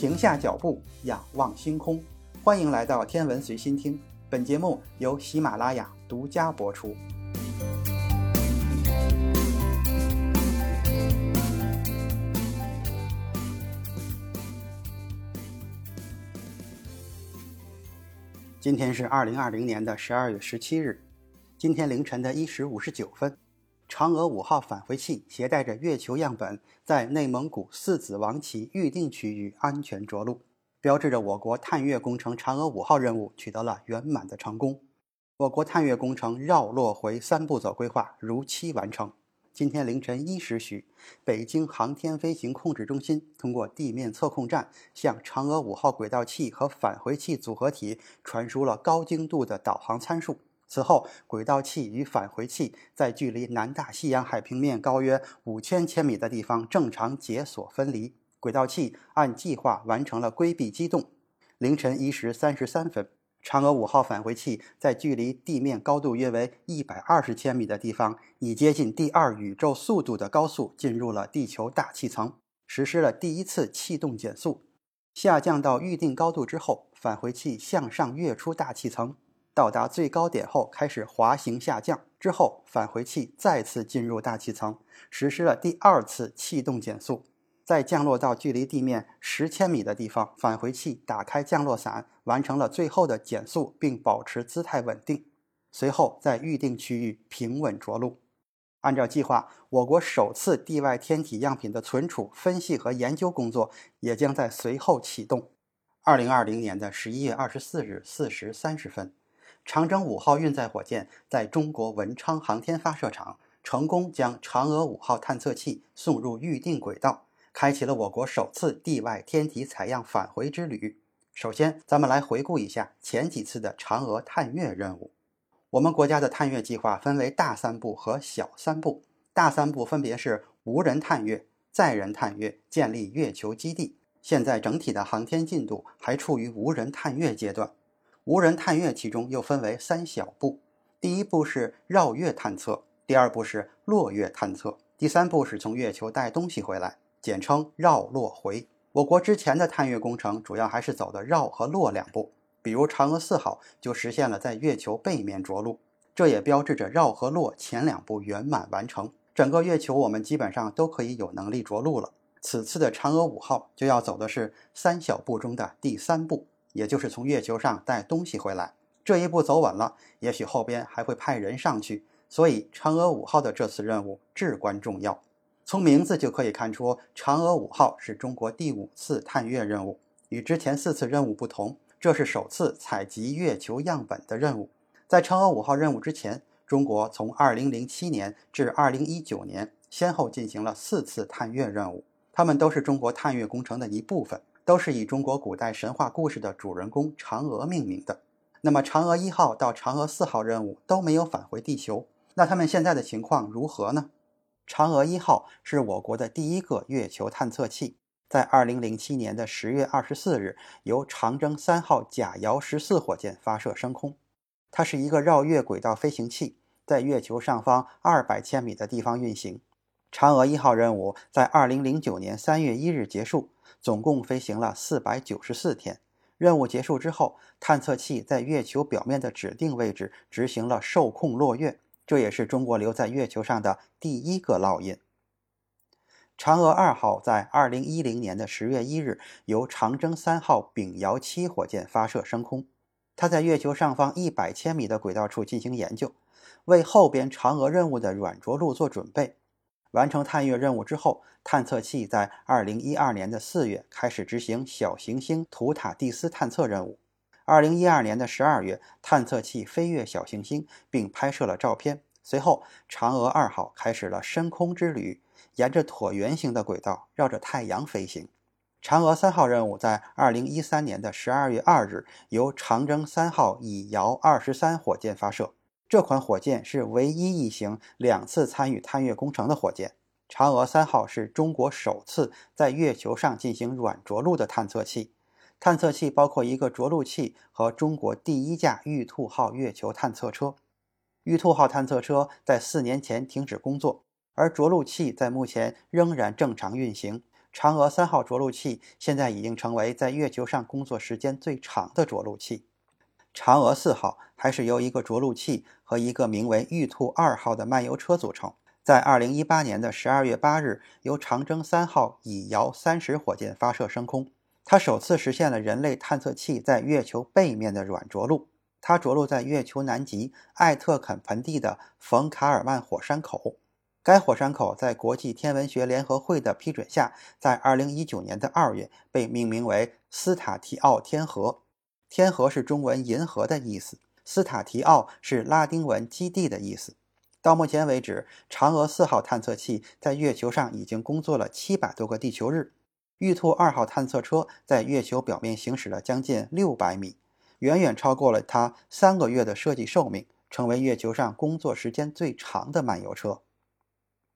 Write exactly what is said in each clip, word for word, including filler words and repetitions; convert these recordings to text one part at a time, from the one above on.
停下脚步，仰望星空。欢迎来到天文随心听，本节目由喜马拉雅独家播出。今天是二零二零年的十二月十七日，今天凌晨的一时五十九分，嫦娥五号返回器携带着月球样本，在内蒙古四子王旗预定区域安全着陆，标志着我国探月工程嫦娥五号任务取得了圆满的成功。我国探月工程绕落回三步走规划如期完成。今天凌晨一时许，北京航天飞行控制中心通过地面测控站向嫦娥五号轨道器和返回器组合体传输了高精度的导航参数。此后，轨道器与返回器在距离南大西洋海平面高约五千千米的地方正常解锁分离。轨道器按计划完成了规避机动。凌晨一时三十三分，嫦娥五号返回器在距离地面高度约为一百二十千米的地方，以接近第二宇宙速度的高速进入了地球大气层，实施了第一次气动减速。下降到预定高度之后，返回器向上跃出大气层，到达最高点后开始滑行下降，之后返回器再次进入大气层，实施了第二次气动减速。在降落到距离地面十千米的地方，返回器打开降落伞，完成了最后的减速，并保持姿态稳定，随后在预定区域平稳着陆。按照计划，我国首次地外天体样品的存储、分析和研究工作也将在随后启动。二零二零年的十一月二十四日四时三十分，长征五号运载火箭在中国文昌航天发射场成功将嫦娥五号探测器送入预定轨道，开启了我国首次地外天体采样返回之旅。首先，咱们来回顾一下前几次的嫦娥探月任务。我们国家的探月计划分为大三步和小三步。大三步分别是无人探月、载人探月、建立月球基地。现在整体的航天进度还处于无人探月阶段。无人探月其中又分为三小步，第一步是绕月探测，第二步是落月探测，第三步是从月球带东西回来，简称绕落回。我国之前的探月工程主要还是走的绕和落两步，比如嫦娥四号就实现了在月球背面着陆，这也标志着绕和落前两步圆满完成，整个月球我们基本上都可以有能力着陆了。此次的嫦娥五号就要走的是三小步中的第三步，也就是从月球上带东西回来，这一步走稳了，也许后边还会派人上去，所以嫦娥五号的这次任务至关重要。从名字就可以看出，嫦娥五号是中国第五次探月任务，与之前四次任务不同，这是首次采集月球样本的任务。在嫦娥五号任务之前，中国从二零零七年至二零一九年先后进行了四次探月任务，它们都是中国探月工程的一部分，都是以中国古代神话故事的主人公嫦娥命名的。那么嫦娥一号到嫦娥四号任务都没有返回地球，那他们现在的情况如何呢？嫦娥一号是我国的第一个月球探测器，在二零零七年的十月二十四日由长征三号甲遥十四火箭发射升空。它是一个绕月轨道飞行器，在月球上方二百千米的地方运行。嫦娥一号任务在二零零九年三月一日结束，总共飞行了四百九十四天。任务结束之后，探测器在月球表面的指定位置执行了受控落月，这也是中国留在月球上的第一个烙印。嫦娥二号在二零一零年的十月一日由长征三号丙遥七火箭发射升空，它在月球上方一百千米的轨道处进行研究，为后边嫦娥任务的软着陆做准备。完成探月任务之后，探测器在二零一二年的四月开始执行小行星图塔蒂斯探测任务。二零一二年的十二月，探测器飞越小行星并拍摄了照片。随后，嫦娥二号开始了深空之旅，沿着椭圆形的轨道绕着太阳飞行。嫦娥三号任务在二零一三年的十二月二日由长征三号乙遥二十三火箭发射。这款火箭是唯一一型两次参与探月工程的火箭。嫦娥三号是中国首次在月球上进行软着陆的探测器。探测器包括一个着陆器和中国第一架玉兔号月球探测车。玉兔号探测车在四年前停止工作，而着陆器在目前仍然正常运行。嫦娥三号着陆器现在已经成为在月球上工作时间最长的着陆器。嫦娥四号还是由一个着陆器和一个名为玉兔二号的漫游车组成，在二零一八年的十二月八日由长征三号乙遥三十火箭发射升空。它首次实现了人类探测器在月球背面的软着陆。它着陆在月球南极艾特肯盆地的冯卡尔曼火山口。该火山口在国际天文学联合会的批准下，在二零一九年的二月被命名为斯塔提奥天河。天河是中文银河的意思，斯塔提奥是拉丁文基地的意思。到目前为止，嫦娥四号探测器在月球上已经工作了七百多个地球日，玉兔二号探测车在月球表面行驶了将近六百米，远远超过了它三个月的设计寿命，成为月球上工作时间最长的漫游车。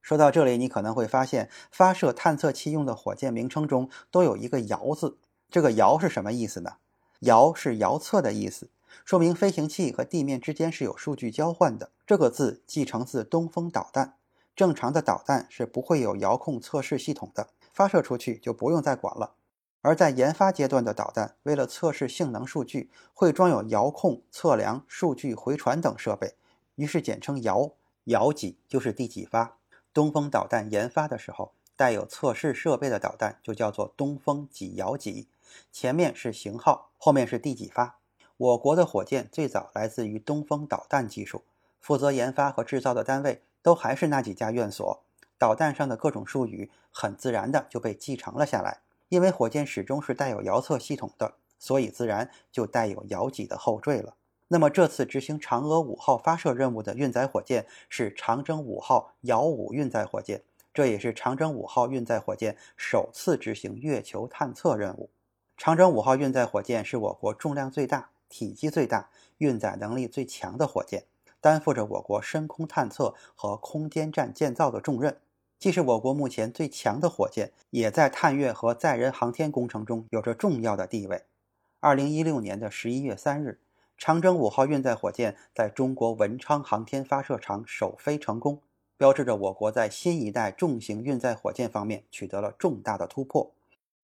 说到这里，你可能会发现发射探测器用的火箭名称中都有一个遥字，这个遥是什么意思呢？遥是遥测的意思，说明飞行器和地面之间是有数据交换的。这个字继承自东风导弹，正常的导弹是不会有遥控测试系统的，发射出去就不用再管了。而在研发阶段的导弹，为了测试性能数据，会装有遥控、测量、数据回传等设备，于是简称遥。遥几就是第几发。东风导弹研发的时候，带有测试设备的导弹就叫做东风几遥几，前面是型号，后面是第几发。我国的火箭最早来自于东风导弹技术，负责研发和制造的单位都还是那几家院所，导弹上的各种术语很自然的就被继承了下来。因为火箭始终是带有遥测系统的，所以自然就带有遥几的后缀了。那么这次执行嫦娥五号发射任务的运载火箭是长征五号遥五运载火箭，这也是长征五号运载火箭首次执行月球探测任务。长征五号运载火箭是我国重量最大、体积最大、运载能力最强的火箭，担负着我国深空探测和空间站建造的重任。既是我国目前最强的火箭，也在探月和载人航天工程中有着重要的地位。二零一六年的十一月三日，长征五号运载火箭在中国文昌航天发射场首飞成功，标志着我国在新一代重型运载火箭方面取得了重大的突破，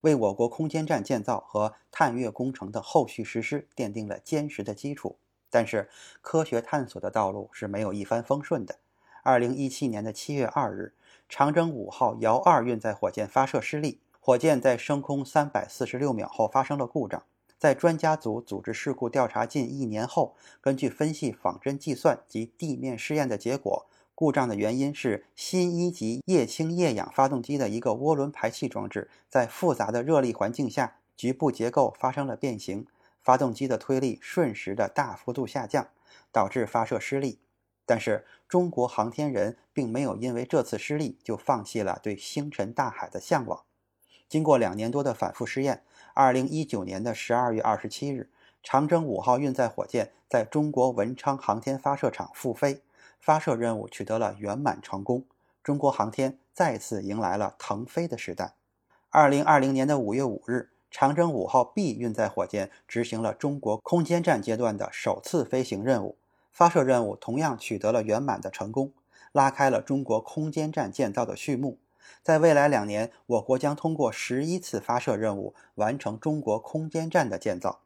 为我国空间站建造和探月工程的后续实施奠定了坚实的基础。但是，科学探索的道路是没有一帆风顺的。二零一七年的七月二日，长征五号遥二运载火箭发射失利，火箭在升空三百四十六秒后发生了故障。在专家组组织事故调查近一年后，根据分析、仿真计算及地面试验的结果，故障的原因是新一级液氢液氧发动机的一个涡轮排气装置在复杂的热力环境下，局部结构发生了变形，发动机的推力瞬时的大幅度下降，导致发射失利。但是中国航天人并没有因为这次失利就放弃了对星辰大海的向往。经过两年多的反复试验，二零一九年的十二月二十七日，长征五号运载火箭在中国文昌航天发射场复飞，发射任务取得了圆满成功，中国航天再次迎来了腾飞的时代。二零二零年的五月五日，长征五号 B 运载火箭执行了中国空间站阶段的首次飞行任务，发射任务同样取得了圆满的成功，拉开了中国空间站建造的序幕。在未来两年，我国将通过十一次发射任务完成中国空间站的建造。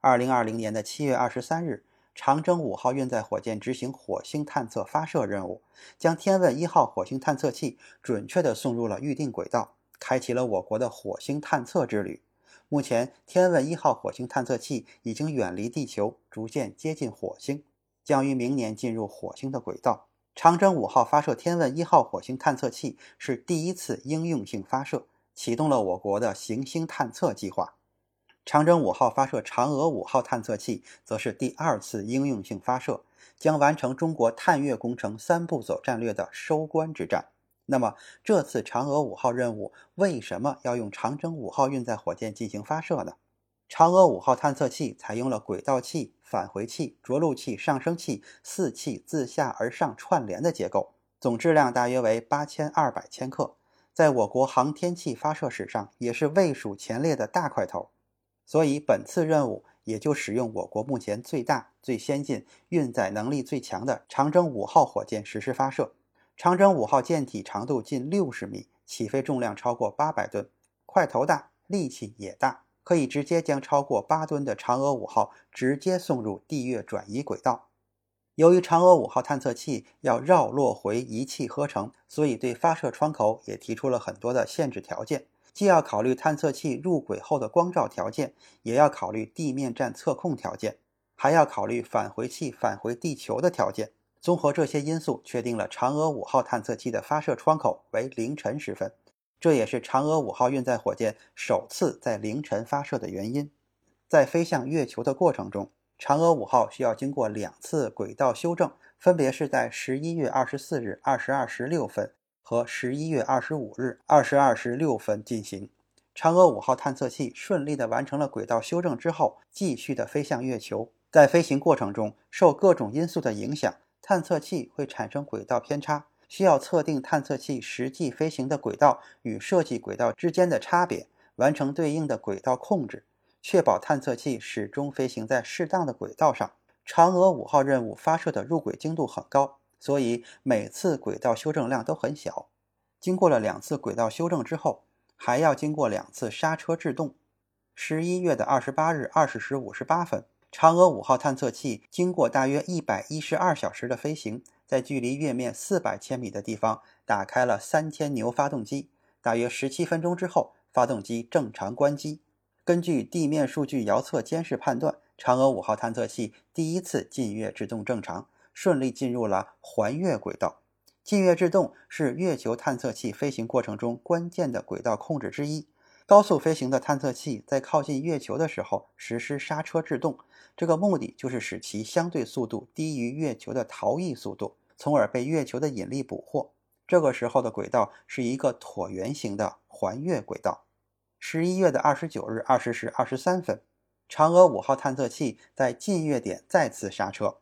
二零二零年的七月二十三日，长征五号运载火箭执行火星探测发射任务，将天问一号火星探测器准确地送入了预定轨道，开启了我国的火星探测之旅。目前，天问一号火星探测器已经远离地球，逐渐接近火星，将于明年进入火星的轨道。长征五号发射天问一号火星探测器是第一次应用性发射，启动了我国的行星探测计划。长征五号发射嫦娥五号探测器则是第二次应用性发射，将完成中国探月工程三步走战略的收官之战。那么，这次嫦娥五号任务为什么要用长征五号运载火箭进行发射呢？嫦娥五号探测器采用了轨道器、返回器、着陆器、上升器四器自下而上串联的结构，总质量大约为八千二百千克，在我国航天器发射史上也是位数前列的大块头。所以本次任务也就使用我国目前最大、最先进、运载能力最强的长征五号火箭实施发射。长征五号舰体长度近六十米，起飞重量超过八百吨，块头大，力气也大，可以直接将超过八吨的嫦娥五号直接送入地月转移轨道。由于嫦娥五号探测器要绕落回一气呵成，所以对发射窗口也提出了很多的限制条件，既要考虑探测器入轨后的光照条件，也要考虑地面站测控条件，还要考虑返回器返回地球的条件。综合这些因素，确定了嫦娥五号探测器的发射窗口为凌晨时分。这也是嫦娥五号运载火箭首次在凌晨发射的原因。在飞向月球的过程中，嫦娥五号需要经过两次轨道修正，分别是在十一月二十四日二十二时六分和十一月二十五日二十二时六分进行。嫦娥五号探测器顺利地完成了轨道修正之后，继续地飞向月球。在飞行过程中，受各种因素的影响，探测器会产生轨道偏差，需要测定探测器实际飞行的轨道与设计轨道之间的差别，完成对应的轨道控制，确保探测器始终飞行在适当的轨道上。嫦娥五号任务发射的入轨精度很高，所以每次轨道修正量都很小。经过了两次轨道修正之后，还要经过两次刹车制动。十一月的二十八日二十时五十八分，嫦娥五号探测器经过大约一百一十二小时的飞行，在距离月面四百千米的地方打开了三千牛发动机，大约十七分钟之后，发动机正常关机。根据地面数据遥测监视判断，嫦娥五号探测器第一次近月制动正常，顺利进入了环月轨道。近月制动是月球探测器飞行过程中关键的轨道控制之一。高速飞行的探测器在靠近月球的时候实施刹车制动，这个目的就是使其相对速度低于月球的逃逸速度，从而被月球的引力捕获。这个时候的轨道是一个椭圆形的环月轨道。十一月的二十九日二十时二十三分，嫦娥五号探测器在近月点再次刹车，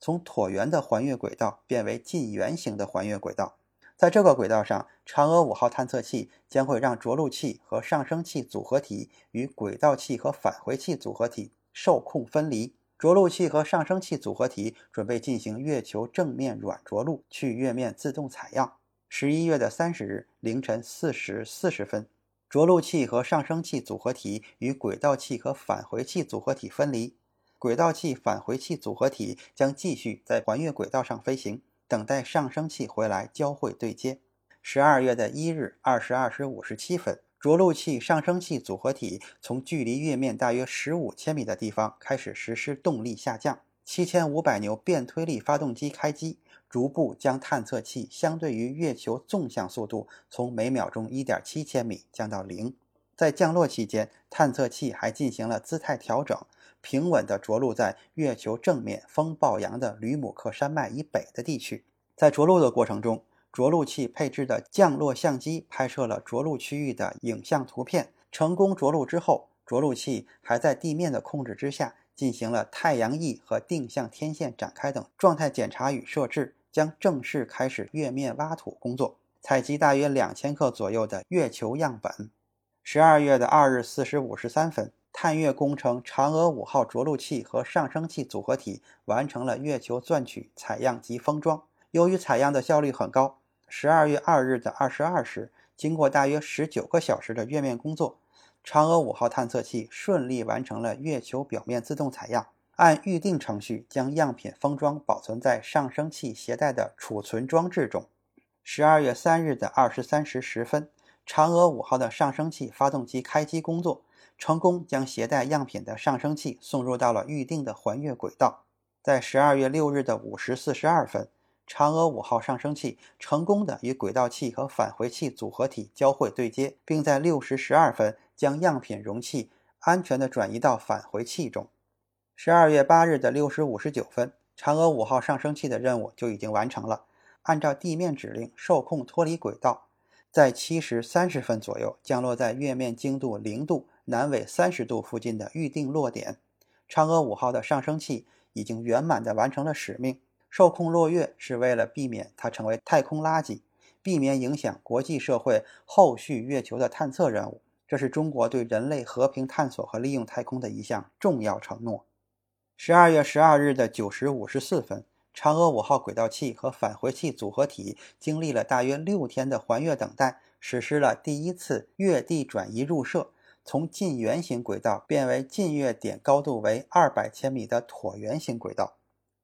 从椭圆的环月轨道变为近圆形的环月轨道。在这个轨道上，嫦娥五号探测器将会让着陆器和上升器组合体与轨道器和返回器组合体受控分离，着陆器和上升器组合体准备进行月球正面软着陆，去月面自动采样。十一月的三十日凌晨四时四十分，着陆器和上升器组合体与轨道器和返回器组合体分离，轨道器返回器组合体将继续在环月轨道上飞行，等待上升器回来交会对接。十二月的一日二十二时五十七分，着陆器上升器组合体从距离月面大约十五千米的地方开始实施动力下降，七千五百牛变推力发动机开机，逐步将探测器相对于月球纵向速度从每秒钟 一点七千米降到零。在降落期间，探测器还进行了姿态调整，平稳地着陆在月球正面风暴洋的吕姆克山脉以北的地区。在着陆的过程中，着陆器配置的降落相机拍摄了着陆区域的影像图片。成功着陆之后，着陆器还在地面的控制之下进行了太阳翼和定向天线展开等状态检查与设置，将正式开始月面挖土工作，采集大约两千克左右的月球样本。十二月的二日四时五十三分，探月工程嫦娥五号着陆器和上升器组合体完成了月球钻取、采样及封装。由于采样的效率很高，十二月二日的二十二时，经过大约十九个小时的月面工作，嫦娥五号探测器顺利完成了月球表面自动采样，按预定程序将样品封装保存在上升器携带的储存装置中。十二月三日的二十三时十分，嫦娥五号的上升器发动机开机工作，成功将携带样品的上升器送入到了预定的环月轨道。在十二月六日的五时四十二分，嫦娥五号上升器成功的与轨道器和返回器组合体交会对接，并在六时十二分将样品容器安全地转移到返回器中。十二月八日的六时五十九分，嫦娥五号上升器的任务就已经完成了，按照地面指令受控脱离轨道，在七时三十分左右降落在月面经度零度南纬三十度附近的预定落点。嫦娥五号的上升器已经圆满地完成了使命。受控落月是为了避免它成为太空垃圾，避免影响国际社会后续月球的探测任务，这是中国对人类和平探索和利用太空的一项重要承诺。十二月十二日的九时五十四分，嫦娥五号轨道器和返回器组合体经历了大约六天的环月等待，实施了第一次月地转移入射，从近圆形轨道变为近月点高度为二百千米的椭圆形轨道。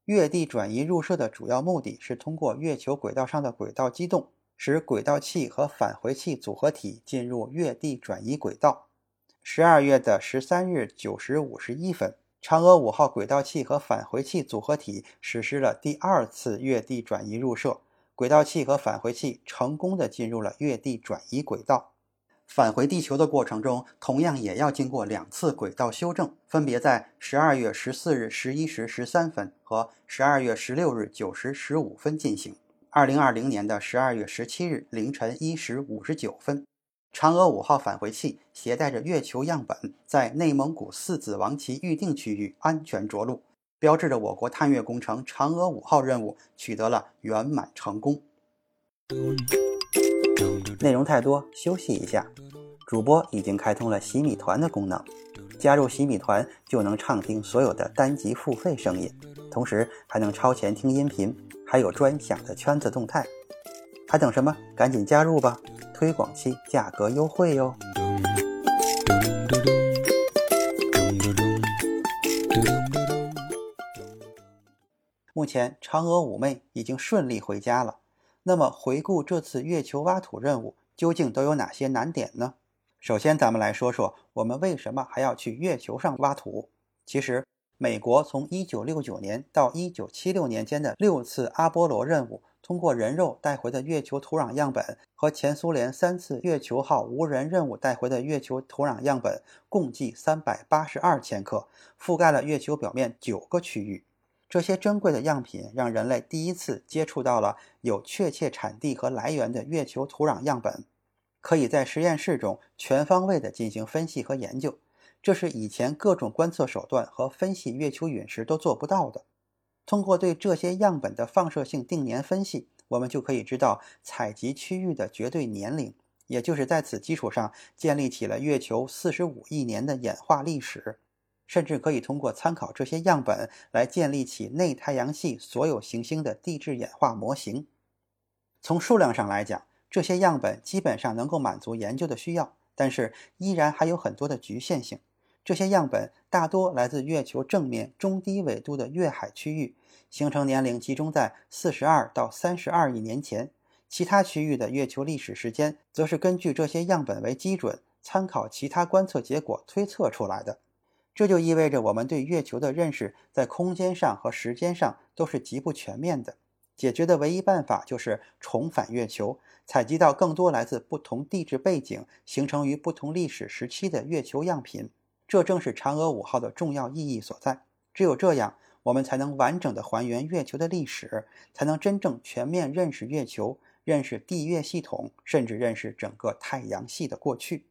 月地转移入射的主要目的是通过月球轨道上的轨道机动，使轨道器和返回器组合体进入月地转移轨道。十二月的十三日九时五十一分，嫦娥五号轨道器和返回器组合体实施了第二次月地转移入射，轨道器和返回器成功地进入了月地转移轨道。返回地球的过程中，同样也要经过两次轨道修正，分别在十二月十四日十一时十三分和十二月十六日九时十五分进行。二零二零年的十二月十七日凌晨一时五十九分，嫦娥五号返回器携带着月球样本，在内蒙古四子王旗预定区域安全着陆，标志着我国探月工程嫦娥五号任务取得了圆满成功。内容太多，休息一下。主播已经开通了洗米团的功能，加入洗米团就能畅听所有的单集付费声音，同时还能超前听音频，还有专享的圈子动态。还等什么？赶紧加入吧！推广期价格优惠哟。目前，嫦娥五妹已经顺利回家了。那么回顾这次月球挖土任务究竟都有哪些难点呢？首先咱们来说说我们为什么还要去月球上挖土。其实美国从一九六九年到一九七六年间的六次阿波罗任务，通过人肉带回的月球土壤样本和前苏联三次月球号无人任务带回的月球土壤样本共计三百八十二千克，覆盖了月球表面九个区域。这些珍贵的样品让人类第一次接触到了有确切产地和来源的月球土壤样本，可以在实验室中全方位地进行分析和研究，这是以前各种观测手段和分析月球陨石都做不到的。通过对这些样本的放射性定年分析，我们就可以知道采集区域的绝对年龄，也就是在此基础上建立起了月球四十五亿年的演化历史。甚至可以通过参考这些样本来建立起内太阳系所有行星的地质演化模型。从数量上来讲，这些样本基本上能够满足研究的需要，但是依然还有很多的局限性。这些样本大多来自月球正面中低纬度的月海区域，形成年龄集中在四十二到三十二亿年前，其他区域的月球历史时间则是根据这些样本为基准，参考其他观测结果推测出来的。这就意味着我们对月球的认识在空间上和时间上都是极不全面的。解决的唯一办法就是重返月球，采集到更多来自不同地质背景、形成于不同历史时期的月球样品。这正是嫦娥五号的重要意义所在。只有这样，我们才能完整地还原月球的历史，才能真正全面认识月球，认识地月系统，甚至认识整个太阳系的过去。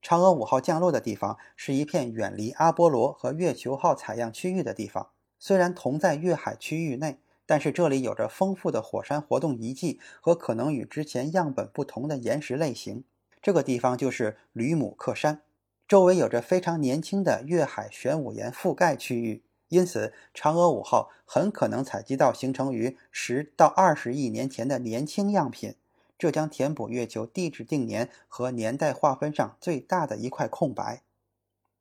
嫦娥五号降落的地方是一片远离阿波罗和月球号采样区域的地方，虽然同在月海区域内，但是这里有着丰富的火山活动遗迹和可能与之前样本不同的岩石类型。这个地方就是吕姆克山，周围有着非常年轻的月海玄武岩覆盖区域，因此嫦娥五号很可能采集到形成于十到二十亿年前的年轻样品，这将填补月球地质定年和年代划分上最大的一块空白。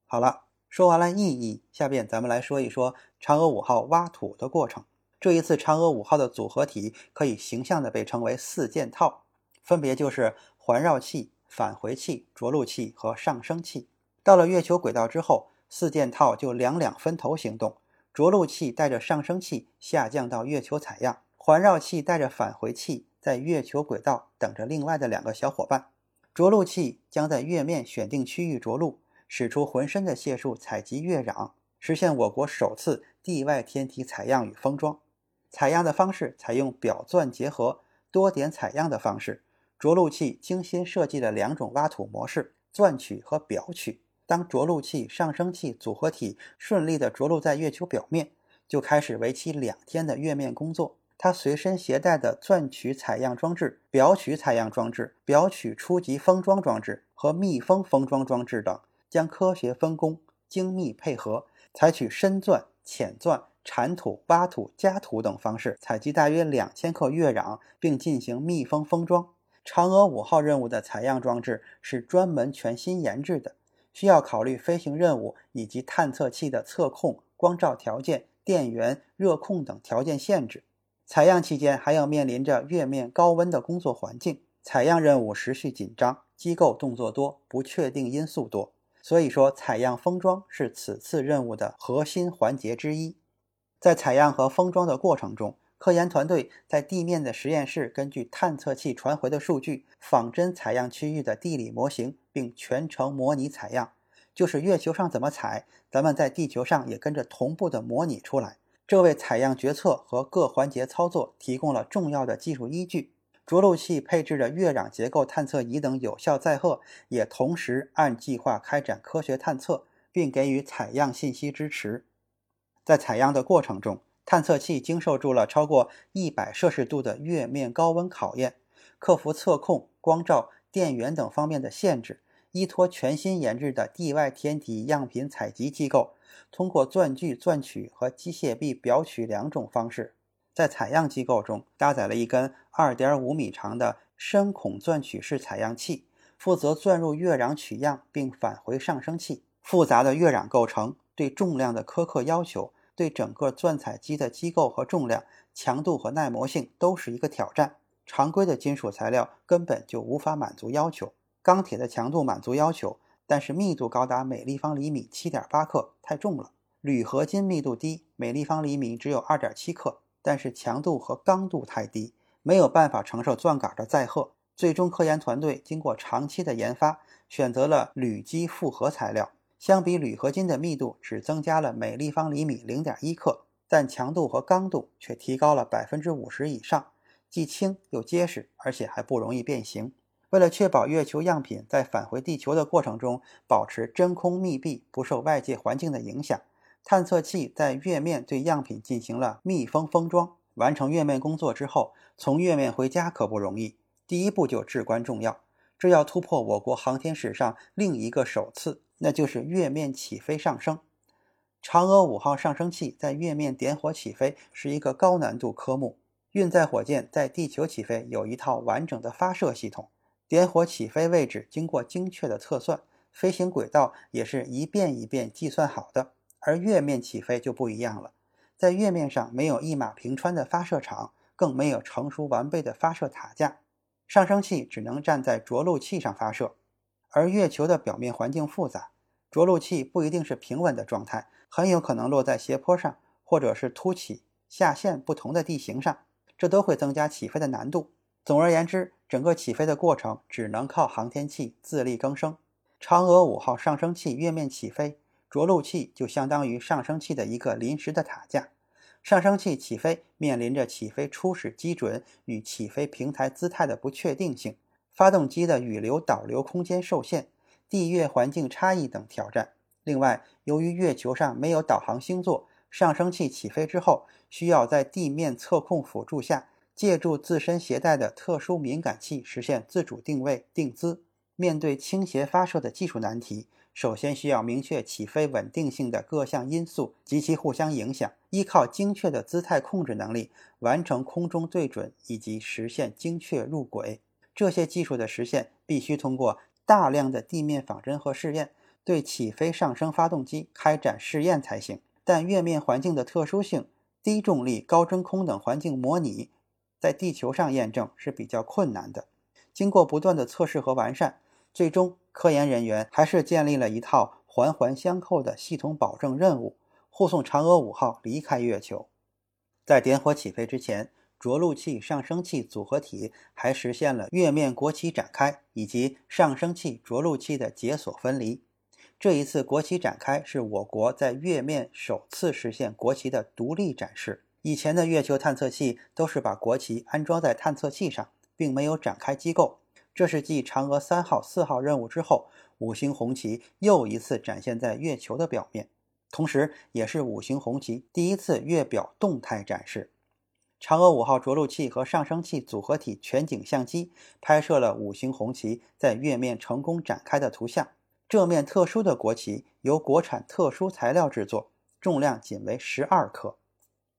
好了，说完了意义，下面咱们来说一说嫦娥五号挖土的过程。这一次嫦娥五号的组合体可以形象地被称为四件套，分别就是环绕器、返回器、着陆器和上升器。到了月球轨道之后，四件套就两两分头行动，着陆器带着上升器下降到月球采样，环绕器带着返回器在月球轨道等着另外的两个小伙伴，着陆器将在月面选定区域着陆，使出浑身的解数采集月壤，实现我国首次地外天体采样与封装。采样的方式采用表钻结合、多点采样的方式，着陆器精心设计了两种挖土模式，钻取和表取。当着陆器、上升器组合体顺利地着陆在月球表面，就开始为期两天的月面工作。它随身携带的钻取采样装置、表取采样装置、表取初级封装装置和密封封装装置等，将科学分工、精密配合，采取深钻、浅钻、铲土、挖土、加土等方式，采集大约两千克月壤，并进行密封封装。嫦娥五号任务的采样装置是专门全新研制的，需要考虑飞行任务以及探测器的测控、光照条件、电源、热控等条件限制。采样期间还要面临着月面高温的工作环境，采样任务时序紧张，机构动作多，不确定因素多，所以说采样封装是此次任务的核心环节之一。在采样和封装的过程中，科研团队在地面的实验室根据探测器传回的数据，仿真采样区域的地理模型，并全程模拟采样，就是月球上怎么采，咱们在地球上也跟着同步的模拟出来。这为采样决策和各环节操作提供了重要的技术依据。着陆器配置的月壤结构探测仪等有效载荷，也同时按计划开展科学探测，并给予采样信息支持。在采样的过程中，探测器经受住了超过一百摄氏度的月面高温考验，克服测控、光照、电源等方面的限制，依托全新研制的地外天体样品采集机构，通过钻距钻取和机械臂表取两种方式，在采样机构中搭载了一根 二点五米长的深孔钻取式采样器，负责钻入月壤取样并返回上升器。复杂的月壤构成对重量的苛刻要求，对整个钻采机的机构和重量、强度和耐磨性都是一个挑战。常规的金属材料根本就无法满足要求，钢铁的强度满足要求，但是密度高达每立方厘米 七点八克，太重了。铝合金密度低，每立方厘米只有 二点七克，但是强度和刚度太低，没有办法承受钻杆的载荷。最终科研团队经过长期的研发，选择了铝基复合材料。相比铝合金的密度只增加了每立方厘米 零点一克，但强度和刚度却提高了 百分之五十 以上，既轻又结实，而且还不容易变形。为了确保月球样品在返回地球的过程中保持真空密闭，不受外界环境的影响，探测器在月面对样品进行了密封封装。完成月面工作之后，从月面回家可不容易，第一步就至关重要，这要突破我国航天史上另一个首次，那就是月面起飞上升。嫦娥五号上升器在月面点火起飞是一个高难度科目，运载火箭在地球起飞有一套完整的发射系统，点火起飞位置经过精确的测算，飞行轨道也是一遍一遍计算好的。而月面起飞就不一样了，在月面上没有一马平川的发射场，更没有成熟完备的发射塔架，上升器只能站在着陆器上发射。而月球的表面环境复杂，着陆器不一定是平稳的状态，很有可能落在斜坡上，或者是凸起、下陷不同的地形上，这都会增加起飞的难度。总而言之，整个起飞的过程只能靠航天器自力更生。嫦娥五号上升器月面起飞，着陆器就相当于上升器的一个临时的塔架。上升器起飞面临着起飞初始基准与起飞平台姿态的不确定性，发动机的雨流导流空间受限，地月环境差异等挑战。另外，由于月球上没有导航星座，上升器起飞之后需要在地面测控辅助下，借助自身携带的特殊敏感器实现自主定位定姿。面对倾斜发射的技术难题，首先需要明确起飞稳定性的各项因素及其互相影响，依靠精确的姿态控制能力完成空中对准以及实现精确入轨。这些技术的实现必须通过大量的地面仿真和试验，对起飞上升发动机开展试验才行。但月面环境的特殊性、低重力、高真空等环境模拟在地球上验证是比较困难的。经过不断的测试和完善，最终科研人员还是建立了一套环环相扣的系统保证任务，护送嫦娥五号离开月球。在点火起飞之前，着陆器上升器组合体还实现了月面国企展开以及上升器着陆器的解锁分离。这一次国企展开是我国在月面首次实现国旗的独立展示，以前的月球探测器都是把国旗安装在探测器上，并没有展开机构。这是继嫦娥三号、四号任务之后，五星红旗又一次展现在月球的表面，同时也是五星红旗第一次月表动态展示。嫦娥五号着陆器和上升器组合体全景相机拍摄了五星红旗在月面成功展开的图像。这面特殊的国旗由国产特殊材料制作，重量仅为十二克。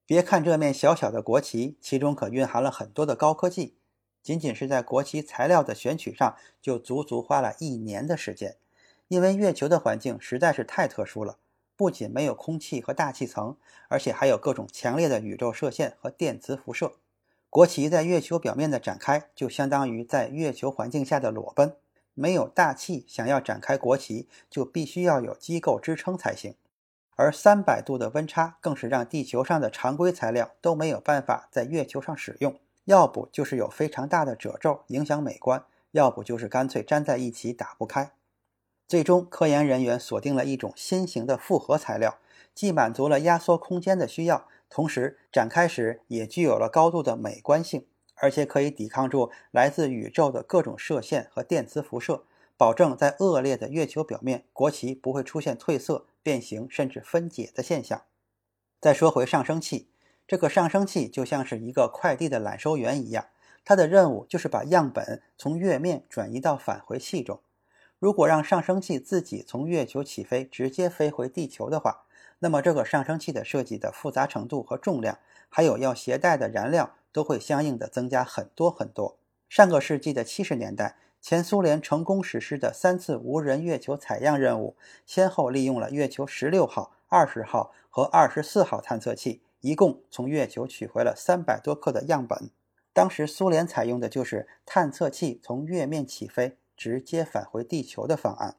别看这面小小的国旗，其中可蕴含了很多的高科技。仅仅是在国旗材料的选取上就足足花了一年的时间。因为月球的环境实在是太特殊了，不仅没有空气和大气层，而且还有各种强烈的宇宙射线和电磁辐射。国旗在月球表面的展开就相当于在月球环境下的裸奔，没有大气想要展开国旗就必须要有机构支撑才行。而三百度的温差更是让地球上的常规材料都没有办法在月球上使用，要不就是有非常大的褶皱影响美观，要不就是干脆粘在一起打不开。最终科研人员锁定了一种新型的复合材料，既满足了压缩空间的需要，同时展开时也具有了高度的美观性，而且可以抵抗住来自宇宙的各种射线和电磁辐射，保证在恶劣的月球表面国旗不会出现褪色、变形甚至分解的现象。再说回上升器，这个上升器就像是一个快递的揽收员一样，它的任务就是把样本从月面转移到返回器中。如果让上升器自己从月球起飞直接飞回地球的话，那么这个上升器的设计的复杂程度和重量，还有要携带的燃料都会相应的增加很多很多。上个世纪的七十年代，前苏联成功实施的三次无人月球采样任务，先后利用了月球十六号、二十号和二十四号探测器，一共从月球取回了三百多克的样本。当时苏联采用的就是探测器从月面起飞直接返回地球的方案。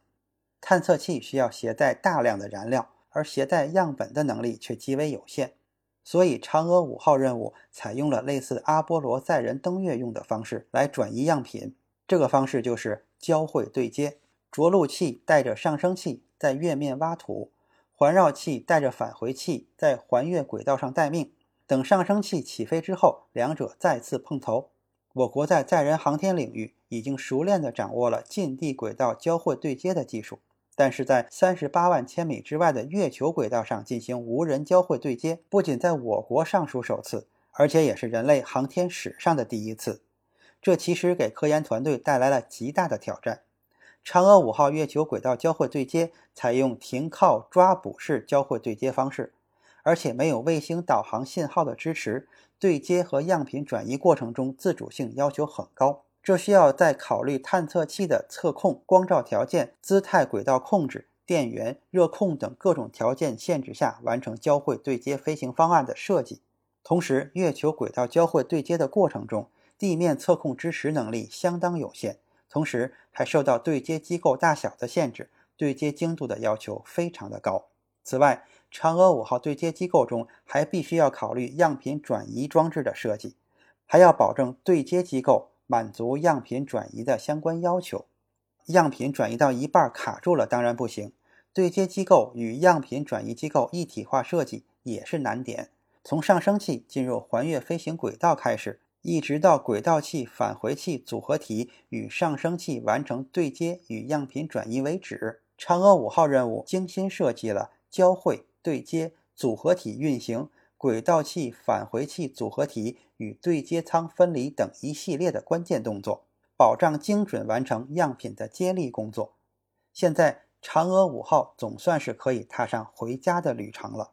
探测器需要携带大量的燃料，而携带样本的能力却极为有限，所以嫦娥五号任务采用了类似阿波罗载人登月用的方式来转移样品。这个方式就是交会对接，着陆器带着上升器在月面挖土，环绕器带着返回器在环月轨道上待命，等上升器起飞之后，两者再次碰头。我国在载人航天领域已经熟练地掌握了近地轨道交会对接的技术，但是在三十八万千米之外的月球轨道上进行无人交会对接，不仅在我国尚属首次，而且也是人类航天史上的第一次。这其实给科研团队带来了极大的挑战。嫦娥五号月球轨道交会对接采用停靠抓捕式交会对接方式，而且没有卫星导航信号的支持，对接和样品转移过程中自主性要求很高，这需要在考虑探测器的测控、光照条件、姿态轨道控制、电源、热控等各种条件限制下完成交会对接飞行方案的设计。同时，月球轨道交会对接的过程中，地面测控支持能力相当有限，同时还受到对接机构大小的限制，对接精度的要求非常的高。此外，嫦娥五号对接机构中还必须要考虑样品转移装置的设计，还要保证对接机构满足样品转移的相关要求。样品转移到一半卡住了当然不行，对接机构与样品转移机构一体化设计也是难点。从上升器进入环月飞行轨道开始，一直到轨道器、返回器组合体与上升器完成对接与样品转移为止，嫦娥五号任务精心设计了交会、对接、组合体运行、轨道器、返回器组合体与对接舱分离等一系列的关键动作，保障精准完成样品的接力工作。现在，嫦娥五号总算是可以踏上回家的旅程了。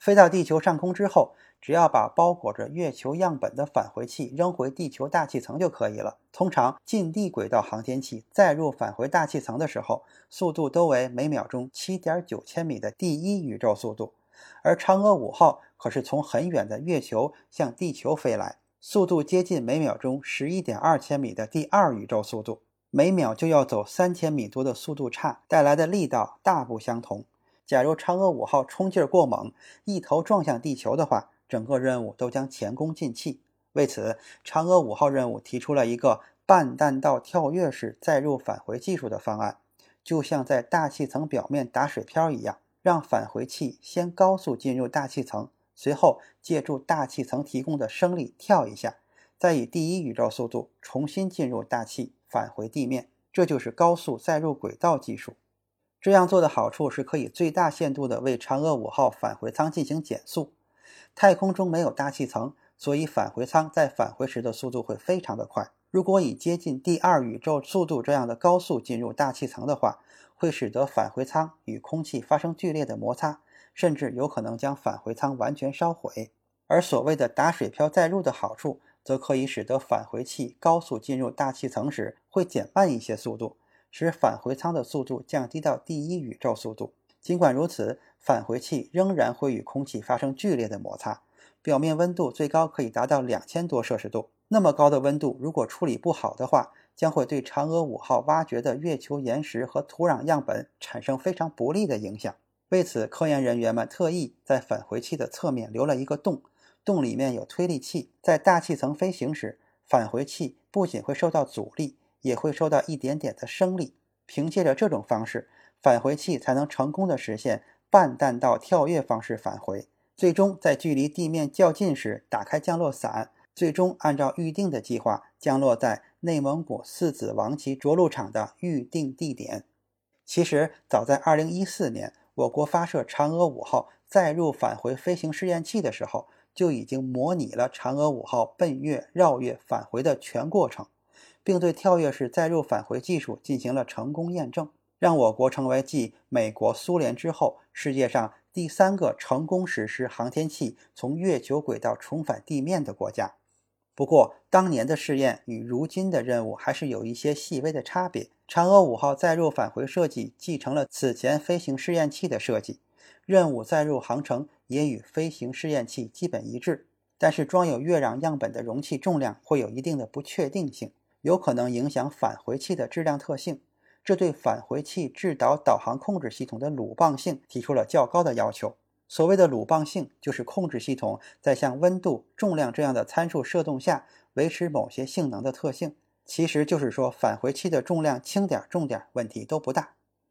飞到地球上空之后，只要把包裹着月球样本的返回器扔回地球大气层就可以了。通常近地轨道航天器载入返回大气层的时候，速度都为每秒钟 七点九千米的第一宇宙速度，而嫦娥五号可是从很远的月球向地球飞来，速度接近每秒钟 十一点二千米的第二宇宙速度，每秒就要走三千米多的速度差，带来的力道大不相同。假如嫦娥五号冲劲过猛，一头撞向地球的话，整个任务都将前功尽弃。为此，嫦娥五号任务提出了一个半弹道跳跃式载入返回技术的方案，就像在大气层表面打水漂一样，让返回器先高速进入大气层，随后借助大气层提供的升力跳一下，再以第一宇宙速度重新进入大气返回地面，这就是高速载入轨道技术。这样做的好处是可以最大限度地为嫦娥五号返回舱进行减速。太空中没有大气层，所以返回舱在返回时的速度会非常的快。如果以接近第二宇宙速度这样的高速进入大气层的话，会使得返回舱与空气发生剧烈的摩擦，甚至有可能将返回舱完全烧毁。而所谓的打水漂载入的好处，则可以使得返回器高速进入大气层时会减慢一些速度，使返回舱的速度降低到第一宇宙速度。尽管如此，返回器仍然会与空气发生剧烈的摩擦，表面温度最高可以达到两千多摄氏度。那么高的温度如果处理不好的话，将会对嫦娥五号挖掘的月球岩石和土壤样本产生非常不利的影响。为此，科研人员们特意在返回器的侧面留了一个洞，洞里面有推力器。在大气层飞行时，返回器不仅会受到阻力，也会受到一点点的升力。凭借着这种方式，返回器才能成功的实现半弹道跳跃方式返回，最终在距离地面较近时打开降落伞，最终按照预定的计划降落在内蒙古四子王旗着陆场的预定地点。其实早在二零一四年，我国发射嫦娥五号载入返回飞行试验器的时候，就已经模拟了嫦娥五号奔月、绕月、返回的全过程，并对跳跃式载入返回技术进行了成功验证，让我国成为继美国、苏联之后世界上第三个成功实施航天器从月球轨道重返地面的国家。不过，当年的试验与如今的任务还是有一些细微的差别。嫦娥五号载入返回设计继承了此前飞行试验器的设计，任务载入航程也与飞行试验器基本一致，但是装有月壤样本的容器重量会有一定的不确定性，有可能影响返回器的质量特性，这对返回器制导导航控制系统的鲁棒性提出了较高的要求。所谓的鲁棒性，就是控制系统在像温度、重量这样的参数设动下维持某些性能的特性。其实就是说，返回器的重量轻点重点问题都不大。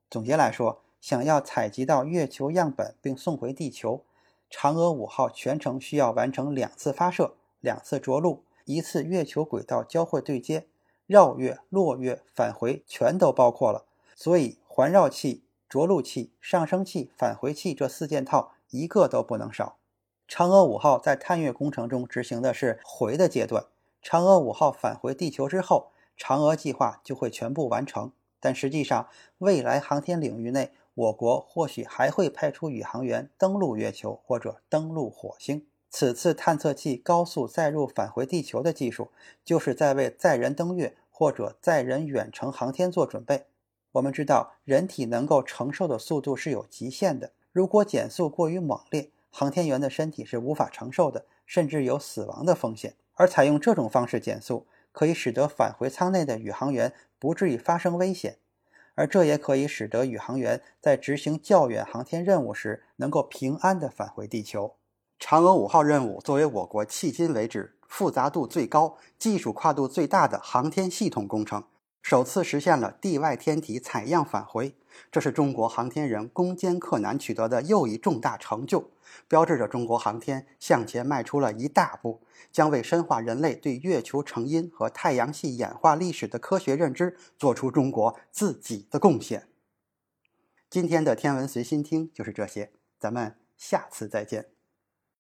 总结来说，想要采集到月球样本并送回地球，嫦娥五号全程需要完成两次发射、两次着陆、一次月球轨道交会对接，绕月、落月、返回全都包括了。所以环绕器、着陆器、上升器、返回器这四件套一个都不能少。嫦娥五号在探月工程中执行的是回的阶段，嫦娥五号返回地球之后，嫦娥计划就会全部完成。但实际上，未来航天领域内，我国或许还会派出宇航员登陆月球或者登陆火星。此次探测器高速载入返回地球的技术，就是在为载人登月或者载人远程航天做准备。我们知道，人体能够承受的速度是有极限的，如果减速过于猛烈，航天员的身体是无法承受的，甚至有死亡的风险。而采用这种方式减速，可以使得返回舱内的宇航员不至于发生危险，而这也可以使得宇航员在执行较远航天任务时能够平安地返回地球。嫦娥五号任务作为我国迄今为止复杂度最高、技术跨度最大的航天系统工程，首次实现了地外天体采样返回，这是中国航天人攻坚克难取得的又一重大成就，标志着中国航天向前迈出了一大步，将为深化人类对月球成因和太阳系演化历史的科学认知做出中国自己的贡献。今天的天文随心听就是这些，咱们下次再见。